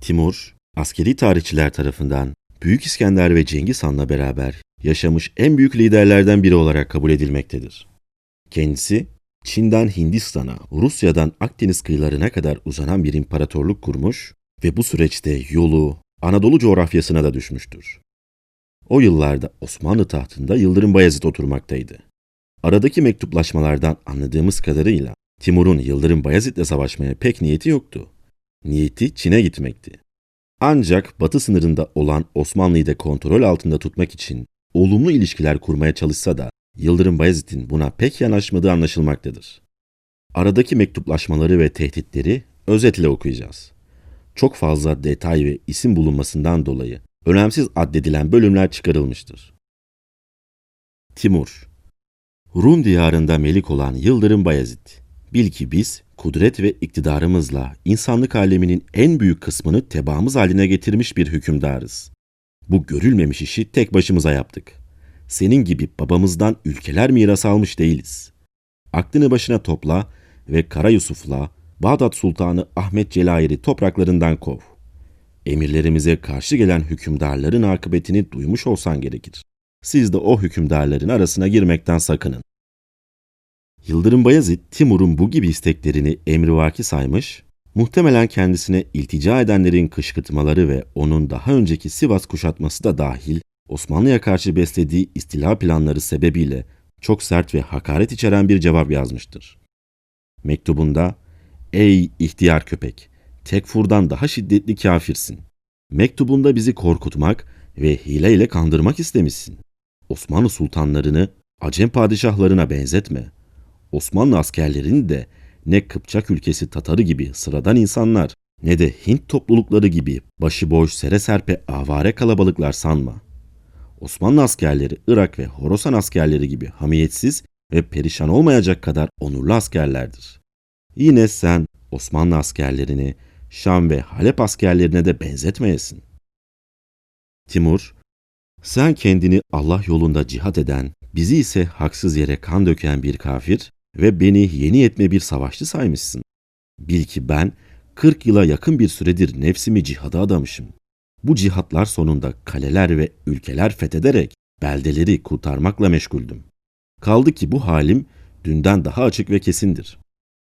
Timur, askeri tarihçiler tarafından Büyük İskender ve Cengiz Han'la beraber yaşamış en büyük liderlerden biri olarak kabul edilmektedir. Kendisi, Çin'den Hindistan'a, Rusya'dan Akdeniz kıyılarına kadar uzanan bir imparatorluk kurmuş ve bu süreçte yolu Anadolu coğrafyasına da düşmüştür. O yıllarda Osmanlı tahtında Yıldırım Bayezid oturmaktaydı. Aradaki mektuplaşmalardan anladığımız kadarıyla Timur'un Yıldırım Bayezid'le savaşmaya pek niyeti yoktu. Niyeti Çin'e gitmekti. Ancak batı sınırında olan Osmanlı'yı da kontrol altında tutmak için olumlu ilişkiler kurmaya çalışsa da Yıldırım Bayezid'in buna pek yanaşmadığı anlaşılmaktadır. Aradaki mektuplaşmaları ve tehditleri özetle okuyacağız. Çok fazla detay ve isim bulunmasından dolayı önemsiz addedilen bölümler çıkarılmıştır. Timur, Rum diyarında melik olan Yıldırım Bayezid, bil ki biz kudret ve iktidarımızla insanlık aleminin en büyük kısmını tebaamız haline getirmiş bir hükümdarız. Bu görülmemiş işi tek başımıza yaptık. Senin gibi babamızdan ülkeler miras almış değiliz. Aklını başına topla ve Kara Yusuf'la Bağdat Sultanı Ahmet Celayir'i topraklarından kov. Emirlerimize karşı gelen hükümdarların akıbetini duymuş olsan gerekir. Siz de o hükümdarların arasına girmekten sakının. Yıldırım Bayezid, Timur'un bu gibi isteklerini emrivaki saymış, muhtemelen kendisine iltica edenlerin kışkırtmaları ve onun daha önceki Sivas kuşatması da dahil, Osmanlı'ya karşı beslediği istila planları sebebiyle çok sert ve hakaret içeren bir cevap yazmıştır. Mektubunda, "Ey ihtiyar köpek, tekfurdan daha şiddetli kafirsin. Mektubunda bizi korkutmak ve hileyle kandırmak istemişsin. Osmanlı sultanlarını Acem padişahlarına benzetme. Osmanlı askerlerini de ne Kıpçak ülkesi Tatarı gibi sıradan insanlar ne de Hint toplulukları gibi başıboş sere serpe avare kalabalıklar sanma. Osmanlı askerleri Irak ve Horasan askerleri gibi hamiyetsiz ve perişan olmayacak kadar onurlu askerlerdir. Yine sen Osmanlı askerlerini Şam ve Halep askerlerine de benzetmeyesin." Timur, "Sen kendini Allah yolunda cihat eden, bizi ise haksız yere kan döken bir kafir ve beni yeni yetme bir savaşçı saymışsın. Bil ki ben 40 yıla yakın bir süredir nefsimi cihada adamışım. Bu cihatlar sonunda kaleler ve ülkeler fethederek beldeleri kurtarmakla meşguldüm. Kaldı ki bu halim dünden daha açık ve kesindir.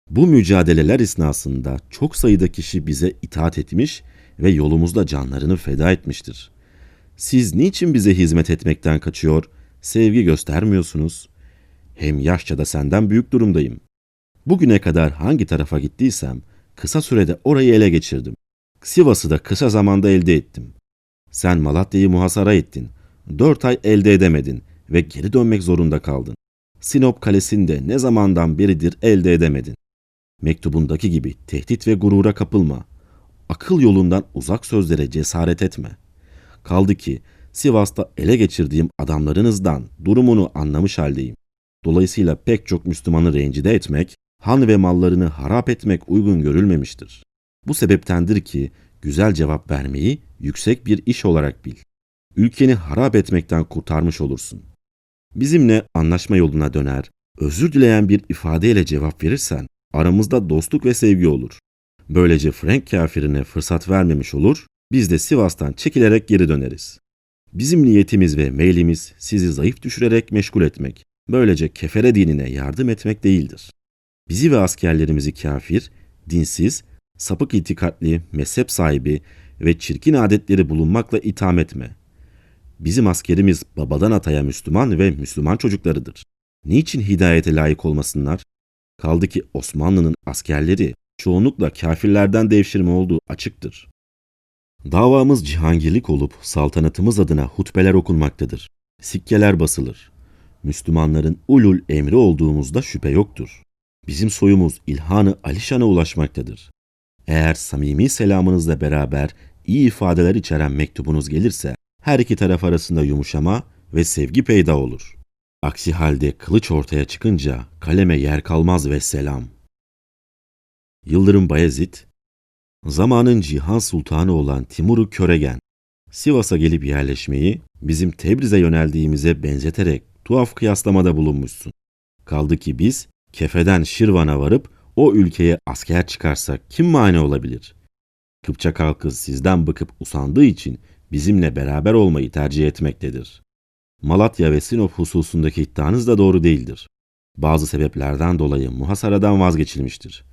Bu mücadeleler esnasında çok sayıda kişi bize itaat etmiş ve yolumuzda canlarını feda etmiştir. Siz niçin bize hizmet etmekten kaçıyor, sevgi göstermiyorsunuz? Hem yaşça da senden büyük durumdayım. Bugüne kadar hangi tarafa gittiysem kısa sürede orayı ele geçirdim. Sivas'ı da kısa zamanda elde ettim. Sen Malatya'yı muhasara ettin. 4 ay elde edemedin ve geri dönmek zorunda kaldın. Sinop Kalesi'ni de ne zamandan beridir elde edemedin. Mektubundaki gibi tehdit ve gurura kapılma. Akıl yolundan uzak sözlere cesaret etme. Kaldı ki Sivas'ta ele geçirdiğim adamlarınızdan durumunu anlamış haldeyim. Dolayısıyla pek çok Müslümanı rencide etmek, han ve mallarını harap etmek uygun görülmemiştir. Bu sebeptendir ki güzel cevap vermeyi yüksek bir iş olarak bil. Ülkeni harap etmekten kurtarmış olursun. Bizimle anlaşma yoluna döner, özür dileyen bir ifadeyle cevap verirsen aramızda dostluk ve sevgi olur. Böylece Frank kafirine fırsat vermemiş olur, biz de Sivas'tan çekilerek geri döneriz. Bizim niyetimiz ve meylimiz sizi zayıf düşürerek meşgul etmek, böylece kefere dinine yardım etmek değildir. Bizi ve askerlerimizi kafir, dinsiz, sapık itikatli, mezhep sahibi ve çirkin adetleri bulunmakla itham etme. Bizim askerimiz babadan ataya Müslüman ve Müslüman çocuklarıdır. Niçin hidayete layık olmasınlar? Kaldı ki Osmanlı'nın askerleri çoğunlukla kafirlerden devşirme olduğu açıktır. Davamız cihangirlik olup saltanatımız adına hutbeler okunmaktadır. Sikkeler basılır. Müslümanların ulul emri olduğumuzda şüphe yoktur. Bizim soyumuz İlhan-ı Alişan'a ulaşmaktadır. Eğer samimi selamınızla beraber iyi ifadeler içeren mektubunuz gelirse her iki taraf arasında yumuşama ve sevgi peyda olur. Aksi halde kılıç ortaya çıkınca kaleme yer kalmaz ve selam." Yıldırım Bayezid, zamanın Cihan Sultanı olan Timur-u Köregen, Sivas'a gelip yerleşmeyi bizim Tebriz'e yöneldiğimize benzeterek tuhaf kıyaslamada bulunmuşsun. Kaldı ki biz Kefe'den Şirvan'a varıp o ülkeye asker çıkarsak kim mani olabilir? Kıpçak halkı sizden bıkıp usandığı için bizimle beraber olmayı tercih etmektedir. Malatya ve Sinop hususundaki iddianız da doğru değildir. Bazı sebeplerden dolayı muhasaradan vazgeçilmiştir.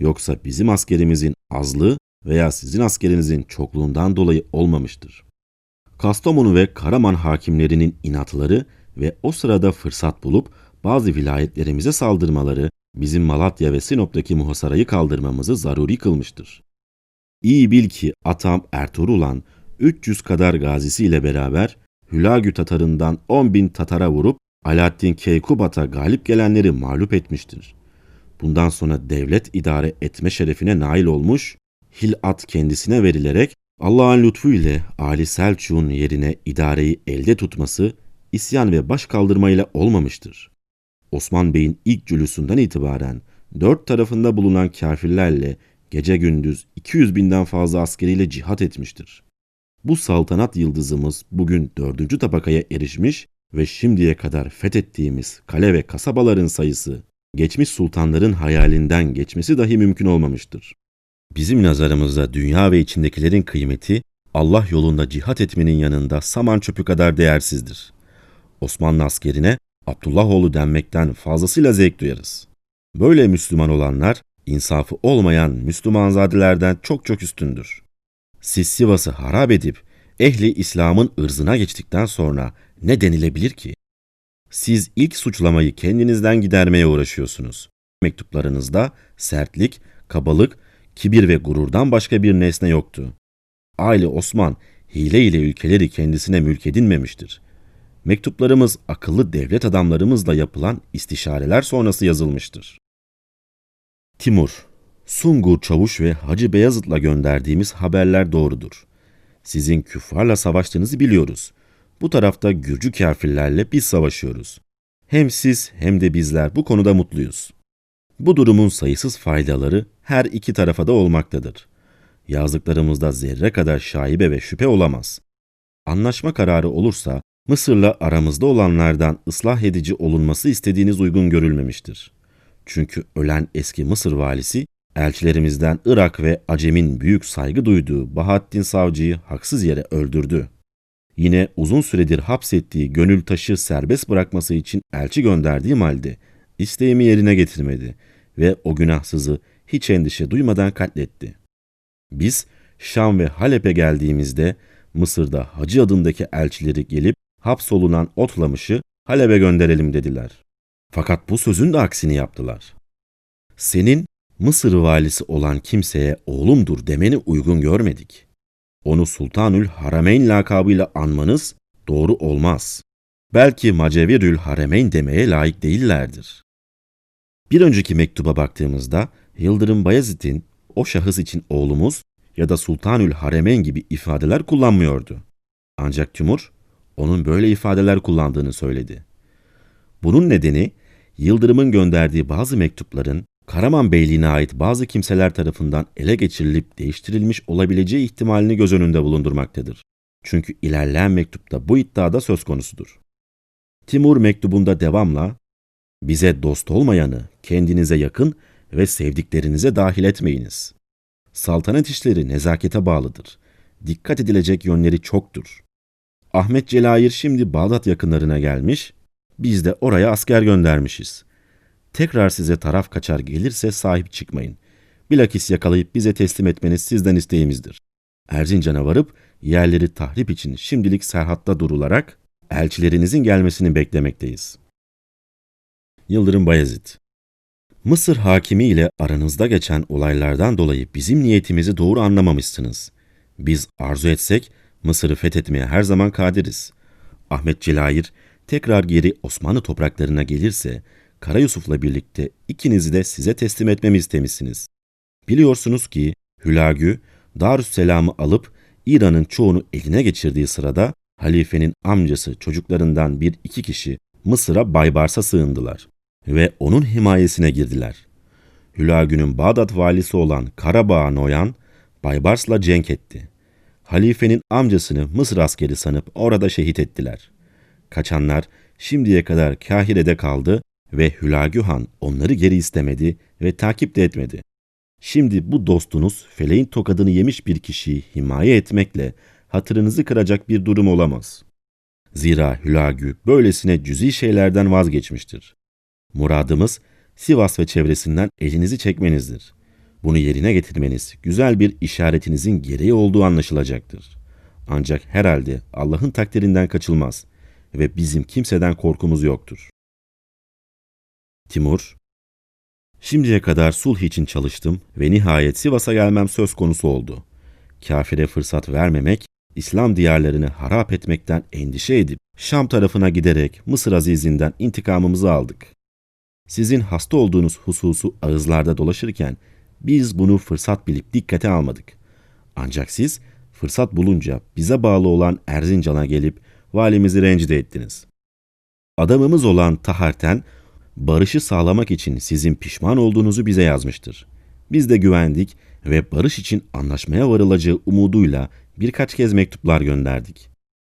Yoksa bizim askerimizin azlığı veya sizin askerinizin çokluğundan dolayı olmamıştır. Kastamonu ve Karaman hakimlerinin inatları ve o sırada fırsat bulup bazı vilayetlerimize saldırmaları bizim Malatya ve Sinop'taki muhasarayı kaldırmamızı zaruri kılmıştır. İyi bil ki atam Ertuğrulan 300 kadar gazisiyle beraber Hülagü Tatarından 10.000 Tatara vurup Alaaddin Keykubat'a galip gelenleri mağlup etmiştir. Bundan sonra devlet idare etme şerefine nail olmuş, hilat kendisine verilerek Allah'ın lütfu ile Ali Selçuk'un yerine idareyi elde tutması isyan ve başkaldırmayla olmamıştır. Osman Bey'in ilk cülüsünden itibaren dört tarafında bulunan kafirlerle gece gündüz 200.000'den fazla askeriyle cihat etmiştir. Bu saltanat yıldızımız bugün 4. tabakaya erişmiş ve şimdiye kadar fethettiğimiz kale ve kasabaların sayısı geçmiş sultanların hayalinden geçmesi dahi mümkün olmamıştır. Bizim nazarımızda dünya ve içindekilerin kıymeti Allah yolunda cihat etmenin yanında saman çöpü kadar değersizdir. Osmanlı askerine Abdullahoğlu denmekten fazlasıyla zevk duyarız. Böyle Müslüman olanlar insafı olmayan Müslümanzadelerden çok üstündür. Siz Sivas'ı harap edip ehli İslam'ın ırzına geçtikten sonra ne denilebilir ki? Siz ilk suçlamayı kendinizden gidermeye uğraşıyorsunuz. Mektuplarınızda sertlik, kabalık, kibir ve gururdan başka bir nesne yoktu. Aile Osman hile ile ülkeleri kendisine mülk edinmemiştir. Mektuplarımız akıllı devlet adamlarımızla yapılan istişareler sonrası yazılmıştır. Timur, Sungur Çavuş ve Hacı Beyazıt'la gönderdiğimiz haberler doğrudur. Sizin küffarla savaştığınızı biliyoruz. Bu tarafta Gürcü kafirlerle biz savaşıyoruz. Hem siz hem de bizler bu konuda mutluyuz. Bu durumun sayısız faydaları her iki tarafa da olmaktadır. Yazdıklarımızda zerre kadar şaibe ve şüphe olamaz. Anlaşma kararı olursa Mısır'la aramızda olanlardan ıslah edici olunması istediğiniz uygun görülmemiştir. Çünkü ölen eski Mısır valisi, elçilerimizden Irak ve Acem'in büyük saygı duyduğu Bahattin Savcı'yı haksız yere öldürdü. Yine uzun süredir hapsettiği Gönültaş'ı serbest bırakması için elçi gönderdiğim halde isteğimi yerine getirmedi ve o günahsızı hiç endişe duymadan katletti. Biz Şam ve Halep'e geldiğimizde Mısır'da Hacı adındaki elçileri gelip hapsolunan Otlamış'ı Halep'e gönderelim dediler. Fakat bu sözün de aksini yaptılar. Senin Mısır valisi olan kimseye oğlumdur demeni uygun görmedik. Onu Sultanül Harameyn lakabıyla anmanız doğru olmaz. Belki Macevirül Harameyn demeye layık değillerdir. Bir önceki mektuba baktığımızda Yıldırım Bayezid'in o şahıs için oğlumuz ya da Sultanül Harameyn gibi ifadeler kullanmıyordu. Ancak Timur onun böyle ifadeler kullandığını söyledi. Bunun nedeni Yıldırım'ın gönderdiği bazı mektupların Karaman Beyliğine ait bazı kimseler tarafından ele geçirilip değiştirilmiş olabileceği ihtimalini göz önünde bulundurmaktadır. Çünkü ilerleyen mektupta bu iddiada söz konusudur. Timur mektubunda devamla "Bize dost olmayanı kendinize yakın ve sevdiklerinize dahil etmeyiniz. Saltanat işleri nezakete bağlıdır. Dikkat edilecek yönleri çoktur. Ahmet Celayir şimdi Bağdat yakınlarına gelmiş, biz de oraya asker göndermişiz. Tekrar size taraf kaçar gelirse sahip çıkmayın. Bilakis yakalayıp bize teslim etmeniz sizden isteğimizdir. Erzincan'a varıp yerleri tahrip için şimdilik Serhat'ta durularak elçilerinizin gelmesini beklemekteyiz." Yıldırım Bayezid, Mısır hakimi ile aranızda geçen olaylardan dolayı bizim niyetimizi doğru anlamamışsınız. Biz arzu etsek Mısır'ı fethetmeye her zaman kadiriz. Ahmet Celayir tekrar geri Osmanlı topraklarına gelirse Kara Yusuf'la birlikte ikinizi de size teslim etmemi istemişsiniz. Biliyorsunuz ki Hülagü, Darüsselam'ı alıp İran'ın çoğunu eline geçirdiği sırada halifenin amcası çocuklarından 1-2 kişi Mısır'a Baybars'a sığındılar ve onun himayesine girdiler. Hülagü'nün Bağdat valisi olan Karabağ Noyan, Baybars'la cenk etti. Halifenin amcasını Mısır askeri sanıp orada şehit ettiler. Kaçanlar şimdiye kadar Kahire'de kaldı ve Hülagü Han onları geri istemedi ve takip de etmedi. Şimdi bu dostunuz feleğin tokadını yemiş bir kişiyi himaye etmekle hatırınızı kıracak bir durum olamaz. Zira Hülagü böylesine cüzi şeylerden vazgeçmiştir. Muradımız Sivas ve çevresinden elinizi çekmenizdir. Bunu yerine getirmeniz güzel bir işaretinizin gereği olduğu anlaşılacaktır. Ancak herhalde Allah'ın takdirinden kaçılmaz ve bizim kimseden korkumuz yoktur. Timur, şimdiye kadar sulh için çalıştım ve nihayet Sivas'a gelmem söz konusu oldu. Kafire fırsat vermemek, İslam diyarlarını harap etmekten endişe edip Şam tarafına giderek Mısır azizinden intikamımızı aldık. Sizin hasta olduğunuz hususu ağızlarda dolaşırken biz bunu fırsat bilip dikkate almadık. Ancak siz fırsat bulunca bize bağlı olan Erzincan'a gelip valimizi rencide ettiniz. Adamımız olan Taharten, barışı sağlamak için sizin pişman olduğunuzu bize yazmıştır. Biz de güvendik ve barış için anlaşmaya varılacağı umuduyla birkaç kez mektuplar gönderdik.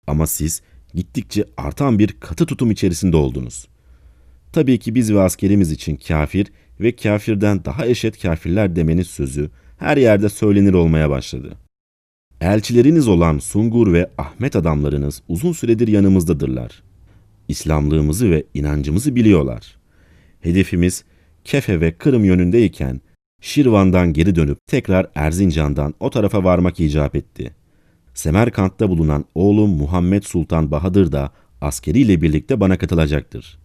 Ama siz gittikçe artan bir katı tutum içerisinde oldunuz. Tabii ki biz ve askerimiz için kafir ve kafirden daha eşit kafirler demeniz sözü her yerde söylenir olmaya başladı. Elçileriniz olan Sungur ve Ahmet adamlarınız uzun süredir yanımızdadırlar. İslamlığımızı ve inancımızı biliyorlar. Hedefimiz Kefe ve Kırım yönündeyken Şirvan'dan geri dönüp tekrar Erzincan'dan o tarafa varmak icap etti. Semerkant'ta bulunan oğlum Muhammed Sultan Bahadır da askeriyle birlikte bana katılacaktır.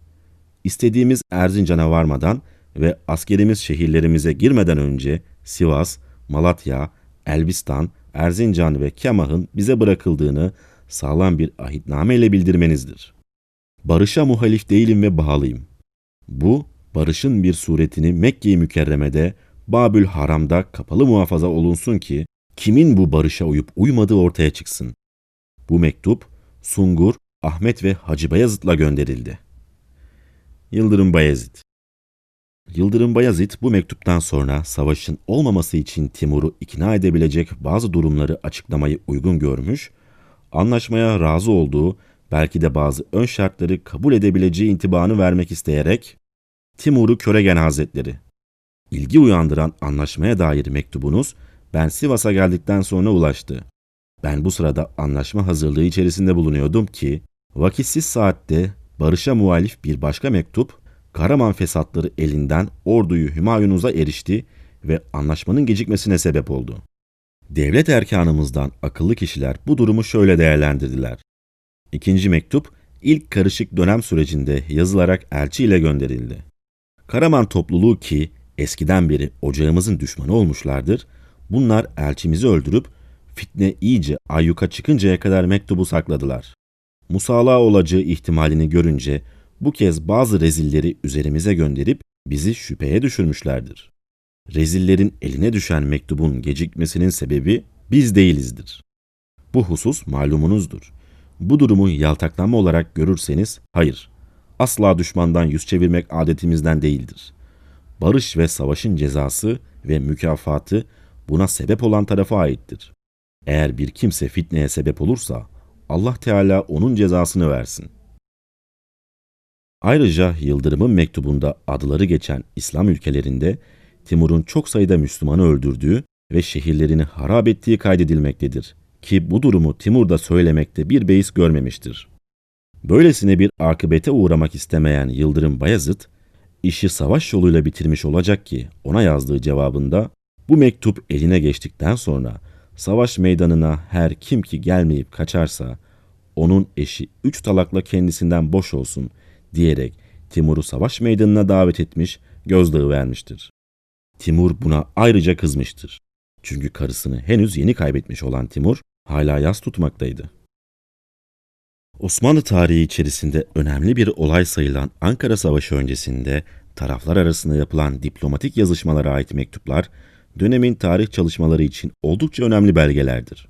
İstediğimiz Erzincan'a varmadan ve askerimiz şehirlerimize girmeden önce Sivas, Malatya, Elbistan, Erzincan ve Kemah'ın bize bırakıldığını sağlam bir ahitnameyle bildirmenizdir. Barışa muhalif değilim ve bağlıyım. Bu, barışın bir suretini Mekke-i Mükerreme'de, Babül Haram'da kapalı muhafaza olunsun ki, kimin bu barışa uyup uymadığı ortaya çıksın. Bu mektup, Sungur, Ahmet ve Hacı Bayezid'le gönderildi. Yıldırım Bayezid bu mektuptan sonra savaşın olmaması için Timur'u ikna edebilecek bazı durumları açıklamayı uygun görmüş, anlaşmaya razı olduğu, belki de bazı ön şartları kabul edebileceği intibanı vermek isteyerek, Timur-u Köregen Hazretleri, ilgi uyandıran anlaşmaya dair mektubunuz, ben Sivas'a geldikten sonra ulaştı. Ben bu sırada anlaşma hazırlığı içerisinde bulunuyordum ki, vakitsiz saatte barışa muhalif bir başka mektup, Karaman fesatları elinden orduyu Hümayunuz'a erişti ve anlaşmanın gecikmesine sebep oldu. Devlet erkanımızdan akıllı kişiler bu durumu şöyle değerlendirdiler. İkinci mektup, ilk karışık dönem sürecinde yazılarak elçi ile gönderildi. Karaman topluluğu ki eskiden beri ocağımızın düşmanı olmuşlardır, bunlar elçimizi öldürüp fitne iyice ayyuka çıkıncaya kadar mektubu sakladılar. Musala olacağı ihtimalini görünce bu kez bazı rezilleri üzerimize gönderip bizi şüpheye düşürmüşlerdir. Rezillerin eline düşen mektubun gecikmesinin sebebi biz değilizdir. Bu husus malumunuzdur. Bu durumu yaltaklanma olarak görürseniz hayır, asla düşmandan yüz çevirmek adetimizden değildir. Barış ve savaşın cezası ve mükafatı buna sebep olan tarafa aittir. Eğer bir kimse fitneye sebep olursa Allah Teala onun cezasını versin. Ayrıca Yıldırım'ın mektubunda adları geçen İslam ülkelerinde Timur'un çok sayıda Müslümanı öldürdüğü ve şehirlerini harap ettiği kaydedilmektedir. Ki bu durumu Timur da söylemekte bir beis görmemiştir. Böylesine bir akıbete uğramak istemeyen Yıldırım Bayezid, işi savaş yoluyla bitirmiş olacak ki ona yazdığı cevabında, bu mektup eline geçtikten sonra savaş meydanına her kim ki gelmeyip kaçarsa, onun eşi 3 talakla kendisinden boş olsun diyerek Timur'u savaş meydanına davet etmiş, gözdağı vermiştir. Timur buna ayrıca kızmıştır. Çünkü karısını henüz yeni kaybetmiş olan Timur, hala yas tutmaktaydı. Osmanlı tarihi içerisinde önemli bir olay sayılan Ankara Savaşı öncesinde taraflar arasında yapılan diplomatik yazışmalara ait mektuplar, dönemin tarih çalışmaları için oldukça önemli belgelerdir.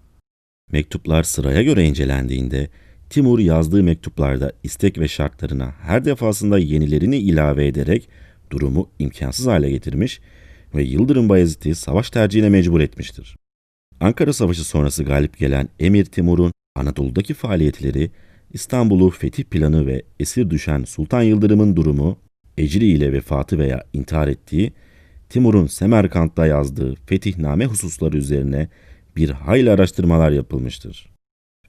Mektuplar sıraya göre incelendiğinde, Timur yazdığı mektuplarda istek ve şartlarına her defasında yenilerini ilave ederek durumu imkansız hale getirmiş ve Yıldırım Bayezid'i savaş tercihine mecbur etmiştir. Ankara Savaşı sonrası galip gelen Emir Timur'un Anadolu'daki faaliyetleri, İstanbul'u fetih planı ve esir düşen Sultan Yıldırım'ın durumu, ecri ile vefatı veya intihar ettiği, Timur'un Semerkant'ta yazdığı fetihname hususları üzerine bir hayli araştırmalar yapılmıştır.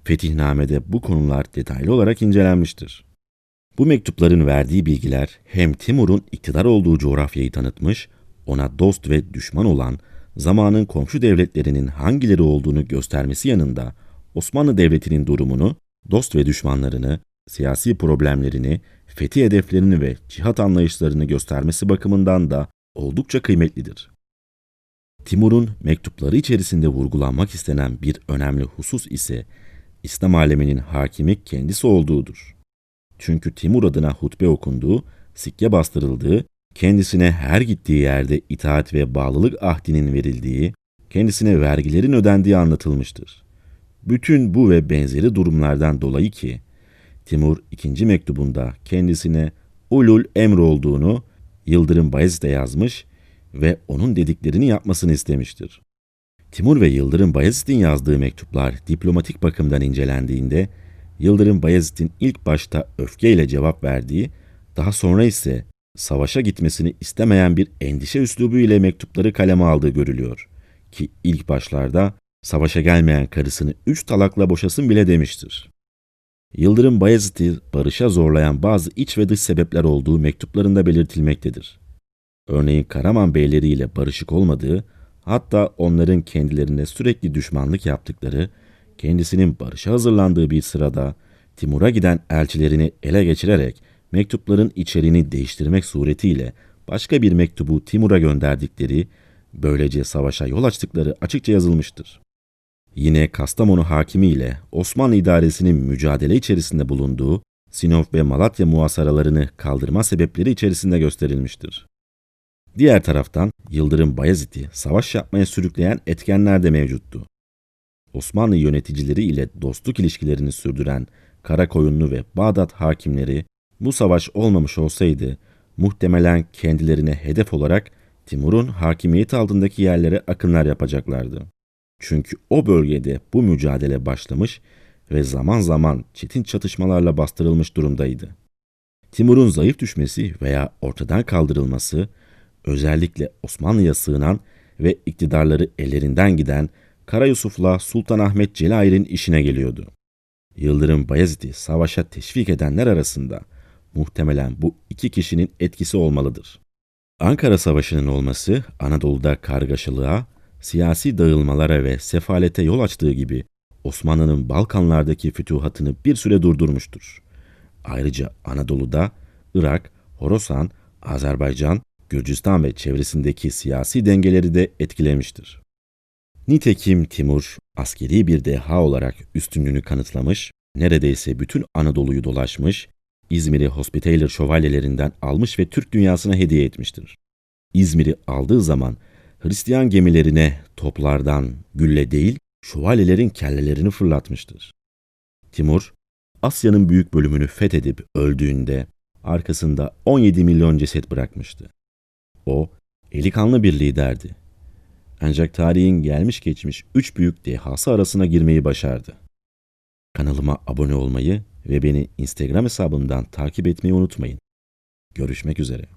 Fetihnamede bu konular detaylı olarak incelenmiştir. Bu mektupların verdiği bilgiler hem Timur'un iktidar olduğu coğrafyayı tanıtmış, ona dost ve düşman olan zamanın komşu devletlerinin hangileri olduğunu göstermesi yanında Osmanlı Devleti'nin durumunu, dost ve düşmanlarını, siyasi problemlerini, fetih hedeflerini ve cihat anlayışlarını göstermesi bakımından da oldukça kıymetlidir. Timur'un mektupları içerisinde vurgulanmak istenen bir önemli husus ise İslam aleminin hakimi kendisi olduğudur. Çünkü Timur adına hutbe okunduğu, sikke bastırıldığı, kendisine her gittiği yerde itaat ve bağlılık ahdinin verildiği, kendisine vergilerin ödendiği anlatılmıştır. Bütün bu ve benzeri durumlardan dolayı ki Timur ikinci mektubunda kendisine ulul emr olduğunu Yıldırım Bayezid'e yazmış ve onun dediklerini yapmasını istemiştir. Timur ve Yıldırım Bayezid'in yazdığı mektuplar diplomatik bakımdan incelendiğinde Yıldırım Bayezid'in ilk başta öfkeyle cevap verdiği, daha sonra ise savaşa gitmesini istemeyen bir endişe üslubu ile mektupları kaleme aldığı görülüyor ki ilk başlarda savaşa gelmeyen karısını 3 talakla boşasın bile demiştir. Yıldırım Bayezid'i barışa zorlayan bazı iç ve dış sebepler olduğu mektuplarında belirtilmektedir. Örneğin Karaman beyleriyle barışık olmadığı, hatta onların kendilerine sürekli düşmanlık yaptıkları, kendisinin barışa hazırlandığı bir sırada Timur'a giden elçilerini ele geçirerek mektupların içeriğini değiştirmek suretiyle başka bir mektubu Timur'a gönderdikleri, böylece savaşa yol açtıkları açıkça yazılmıştır. Yine Kastamonu hakimi ile Osmanlı idaresinin mücadele içerisinde bulunduğu, Sinop ve Malatya muhasaralarını kaldırma sebepleri içerisinde gösterilmiştir. Diğer taraftan Yıldırım Bayezid'i savaş yapmaya sürükleyen etkenler de mevcuttu. Osmanlı yöneticileri ile dostluk ilişkilerini sürdüren Karakoyunlu ve Bağdat hakimleri, bu savaş olmamış olsaydı muhtemelen kendilerine hedef olarak Timur'un hakimiyet altındaki yerlere akınlar yapacaklardı. Çünkü o bölgede bu mücadele başlamış ve zaman zaman çetin çatışmalarla bastırılmış durumdaydı. Timur'un zayıf düşmesi veya ortadan kaldırılması, özellikle Osmanlı'ya sığınan ve iktidarları ellerinden giden Kara Yusuf'la Sultan Ahmet Celayir'in işine geliyordu. Yıldırım Bayezid'i savaşa teşvik edenler arasında muhtemelen bu 2 kişinin etkisi olmalıdır. Ankara Savaşı'nın olması Anadolu'da kargaşalığa, siyasi dağılmalara ve sefalete yol açtığı gibi Osmanlı'nın Balkanlardaki fütuhatını bir süre durdurmuştur. Ayrıca Anadolu'da Irak, Horasan, Azerbaycan, Gürcistan ve çevresindeki siyasi dengeleri de etkilemiştir. Nitekim Timur askeri bir deha olarak üstünlüğünü kanıtlamış, neredeyse bütün Anadolu'yu dolaşmış, İzmir'i Hospitaller şövalyelerinden almış ve Türk dünyasına hediye etmiştir. İzmir'i aldığı zaman Hristiyan gemilerine toplardan gülle değil, şövalyelerin kellelerini fırlatmıştır. Timur, Asya'nın büyük bölümünü fethedip öldüğünde arkasında 17 milyon ceset bırakmıştı. O, eli kanlı bir liderdi. Ancak tarihin gelmiş geçmiş 3 büyük dehası arasına girmeyi başardı. Kanalıma abone olmayı ve beni Instagram hesabımdan takip etmeyi unutmayın. Görüşmek üzere.